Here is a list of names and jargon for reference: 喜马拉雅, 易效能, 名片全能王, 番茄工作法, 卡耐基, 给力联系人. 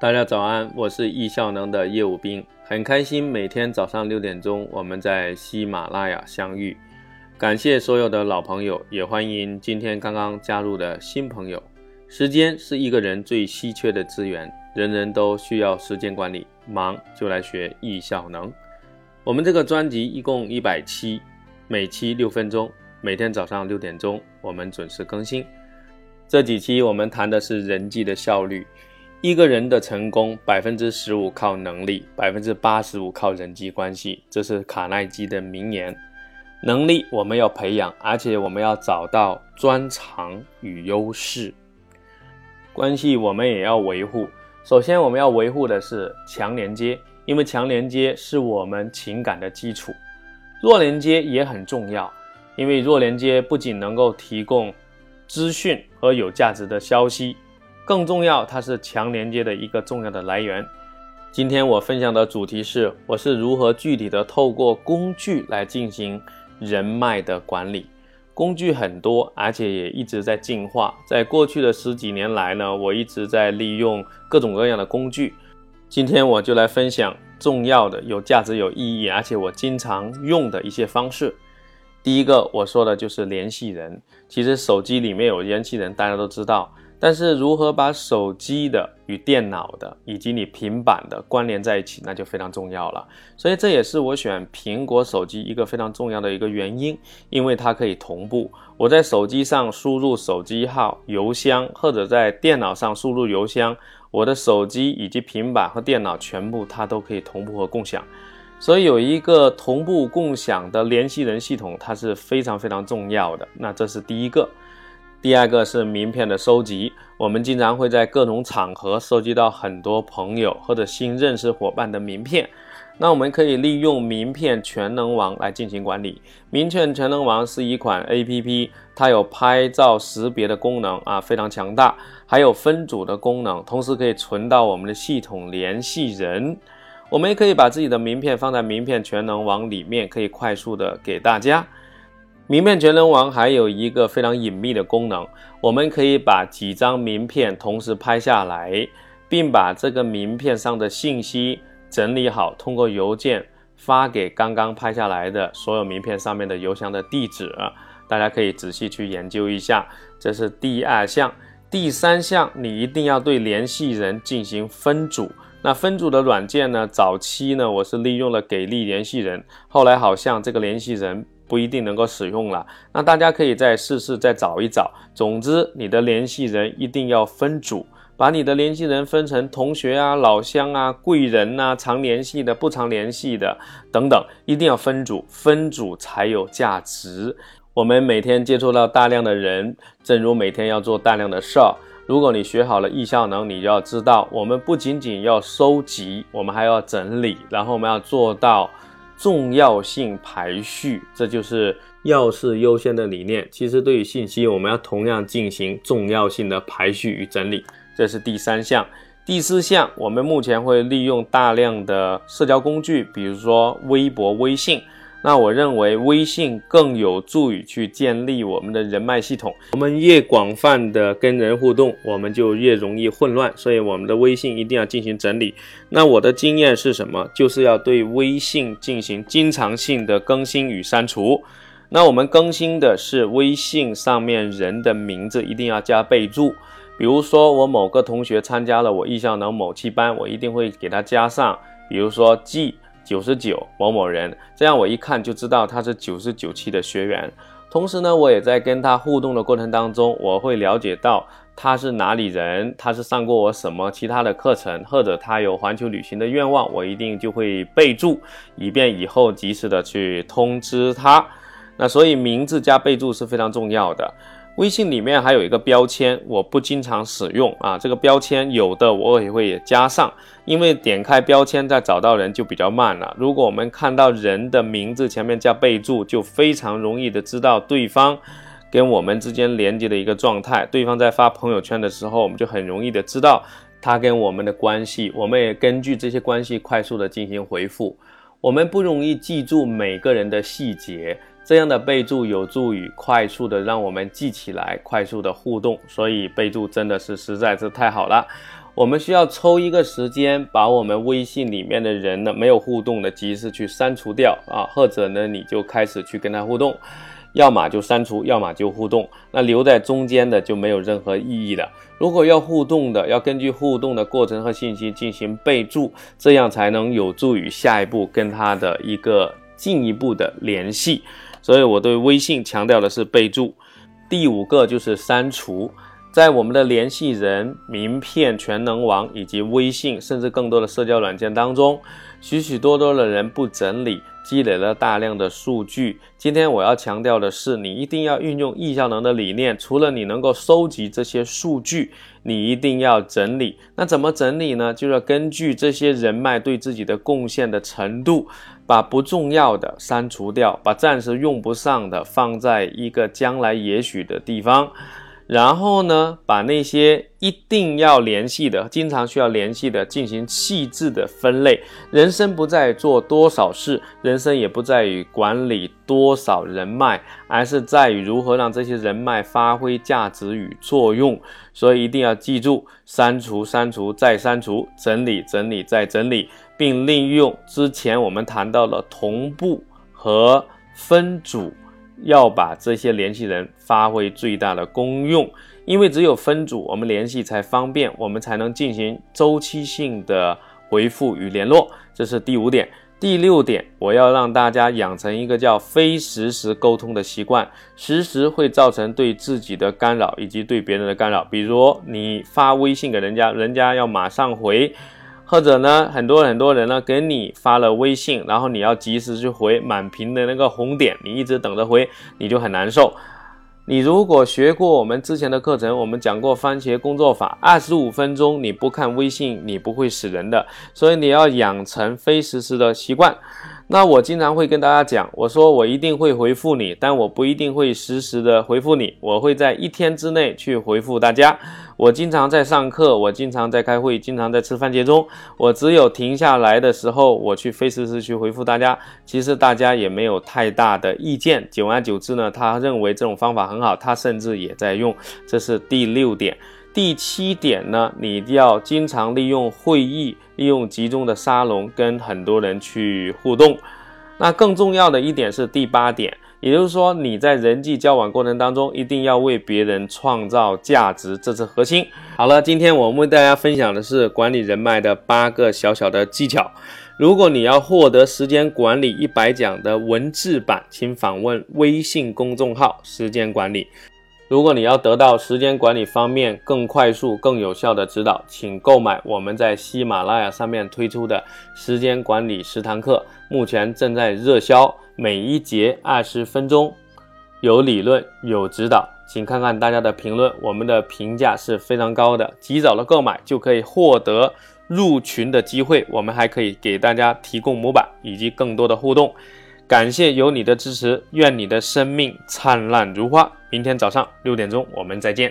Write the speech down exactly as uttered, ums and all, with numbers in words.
大家早安，我是易效能的业务兵，很开心每天早上六点钟我们在喜马拉雅相遇。感谢所有的老朋友，也欢迎今天刚刚加入的新朋友。时间是一个人最稀缺的资源，人人都需要时间管理，忙就来学易效能。我们这个专辑一共一百期，每期六分钟，每天早上六点钟我们准时更新。这几期我们谈的是人际的效率。一个人的成功 百分之十五 靠能力， 百分之八十五 靠人际关系，这是卡耐基的名言。能力我们要培养，而且我们要找到专长与优势。关系我们也要维护，首先我们要维护的是强连接，因为强连接是我们情感的基础。弱连接也很重要，因为弱连接不仅能够提供资讯和有价值的消息，更重要，它是强连接的一个重要的来源。今天我分享的主题是，我是如何具体的透过工具来进行人脉的管理。工具很多，而且也一直在进化。在过去的十几年来呢，我一直在利用各种各样的工具。今天我就来分享重要的、有价值、有意义，而且我经常用的一些方式。第一个，我说的就是联系人。其实手机里面有联系人，大家都知道。但是如何把手机的与电脑的以及你平板的关联在一起，那就非常重要了。所以这也是我选苹果手机一个非常重要的一个原因，因为它可以同步。我在手机上输入手机号、邮箱，或者在电脑上输入邮箱，我的手机以及平板和电脑全部它都可以同步和共享。所以有一个同步共享的联系人系统，它是非常非常重要的。那这是第一个。第二个是名片的收集，我们经常会在各种场合收集到很多朋友或者新认识伙伴的名片，那我们可以利用名片全能王来进行管理。名片全能王是一款 A P P， 它有拍照识别的功能啊，非常强大，还有分组的功能，同时可以存到我们的系统联系人。我们也可以把自己的名片放在名片全能王里面，可以快速的给大家。名片全能王还有一个非常隐秘的功能，我们可以把几张名片同时拍下来，并把这个名片上的信息整理好，通过邮件发给刚刚拍下来的所有名片上面的邮箱的地址。大家可以仔细去研究一下，这是第二项。第三项，你一定要对联系人进行分组。那分组的软件呢，早期呢我是利用了给力联系人，后来好像这个联系人不一定能够使用了，那大家可以再试试，再找一找。总之你的联系人一定要分组，把你的联系人分成同学啊、老乡啊、贵人啊、常联系的、不常联系的等等，一定要分组，分组才有价值。我们每天接触到大量的人，正如每天要做大量的事儿。如果你学好了易效能，你就要知道，我们不仅仅要收集，我们还要整理，然后我们要做到重要性排序，这就是要事优先的理念。其实对于信息，我们要同样进行重要性的排序与整理，这是第三项。第四项，我们目前会利用大量的社交工具，比如说微博、微信。那我认为微信更有助于去建立我们的人脉系统。我们越广泛的跟人互动，我们就越容易混乱，所以我们的微信一定要进行整理。那我的经验是什么？就是要对微信进行经常性的更新与删除。那我们更新的是微信上面人的名字，一定要加备注。比如说我某个同学参加了我易效能某期班，我一定会给他加上，比如说记九十九某某人，这样我一看就知道他是九十九期的学员。同时呢，我也在跟他互动的过程当中，我会了解到他是哪里人，他是上过我什么其他的课程，或者他有环球旅行的愿望，我一定就会备注，以便以后及时的去通知他。那所以名字加备注是非常重要的。微信里面还有一个标签，我不经常使用啊，这个标签有的我也会加上，因为点开标签再找到人就比较慢了。如果我们看到人的名字前面加备注，就非常容易的知道对方跟我们之间连接的一个状态。对方在发朋友圈的时候，我们就很容易的知道他跟我们的关系，我们也根据这些关系快速的进行回复。我们不容易记住每个人的细节，这样的备注有助于快速的让我们记起来，快速的互动，所以备注真的是实在是太好了。我们需要抽一个时间把我们微信里面的人呢没有互动的及时去删除掉啊，或者呢你就开始去跟他互动，要么就删除，要么就互动，那留在中间的就没有任何意义了。如果要互动的，要根据互动的过程和信息进行备注，这样才能有助于下一步跟他的一个进一步的联系。所以我对微信强调的是备注。第五个就是删除。在我们的联系人、名片、全能网以及微信，甚至更多的社交软件当中，许许多多的人不整理，积累了大量的数据。今天我要强调的是，你一定要运用易效能的理念，除了你能够收集这些数据，你一定要整理。那怎么整理呢？就是根据这些人脉对自己的贡献的程度，把不重要的删除掉，把暂时用不上的放在一个将来也许的地方。然后呢，把那些一定要联系的、经常需要联系的进行细致的分类。人生不在做多少事，人生也不在于管理多少人脉，而是在于如何让这些人脉发挥价值与作用。所以一定要记住，删除、删除、再删除，整理、整理、再整理，并利用之前我们谈到了同步和分组，要把这些联系人发挥最大的功用。因为只有分组，我们联系才方便，我们才能进行周期性的回复与联络。这是第五点。第六点，我要让大家养成一个叫非实时沟通的习惯。实时会造成对自己的干扰以及对别人的干扰，比如你发微信给人家，人家要马上回，或者呢，很多很多人呢给你发了微信，然后你要及时去回，满屏的那个红点，你一直等着回，你就很难受。你如果学过我们之前的课程，我们讲过番茄工作法，二十五分钟你不看微信，你不会死人的。所以你要养成非实时的习惯。那我经常会跟大家讲，我说我一定会回复你，但我不一定会实时的回复你，我会在一天之内去回复大家。我经常在上课，我经常在开会，经常在吃番茄钟，我只有停下来的时候，我去非实时去回复大家。其实大家也没有太大的意见，久而久之呢，他认为这种方法很好，他甚至也在用。这是第六点。第七点呢，你要经常利用会议，利用集中的沙龙跟很多人去互动。那更重要的一点是第八点，也就是说你在人际交往过程当中一定要为别人创造价值，这是核心。好了，今天我们为大家分享的是管理人脉的八个小小的技巧。如果你要获得时间管理一百讲的文字版，请访问微信公众号时间管理。如果你要得到时间管理方面更快速、更有效的指导，请购买我们在喜马拉雅上面推出的时间管理十堂课，目前正在热销，每一节二十分钟，有理论，有指导。请看看大家的评论，我们的评价是非常高的，及早的购买就可以获得入群的机会，我们还可以给大家提供模板以及更多的互动。感谢有你的支持，愿你的生命灿烂如花。明天早上六点钟，我们再见。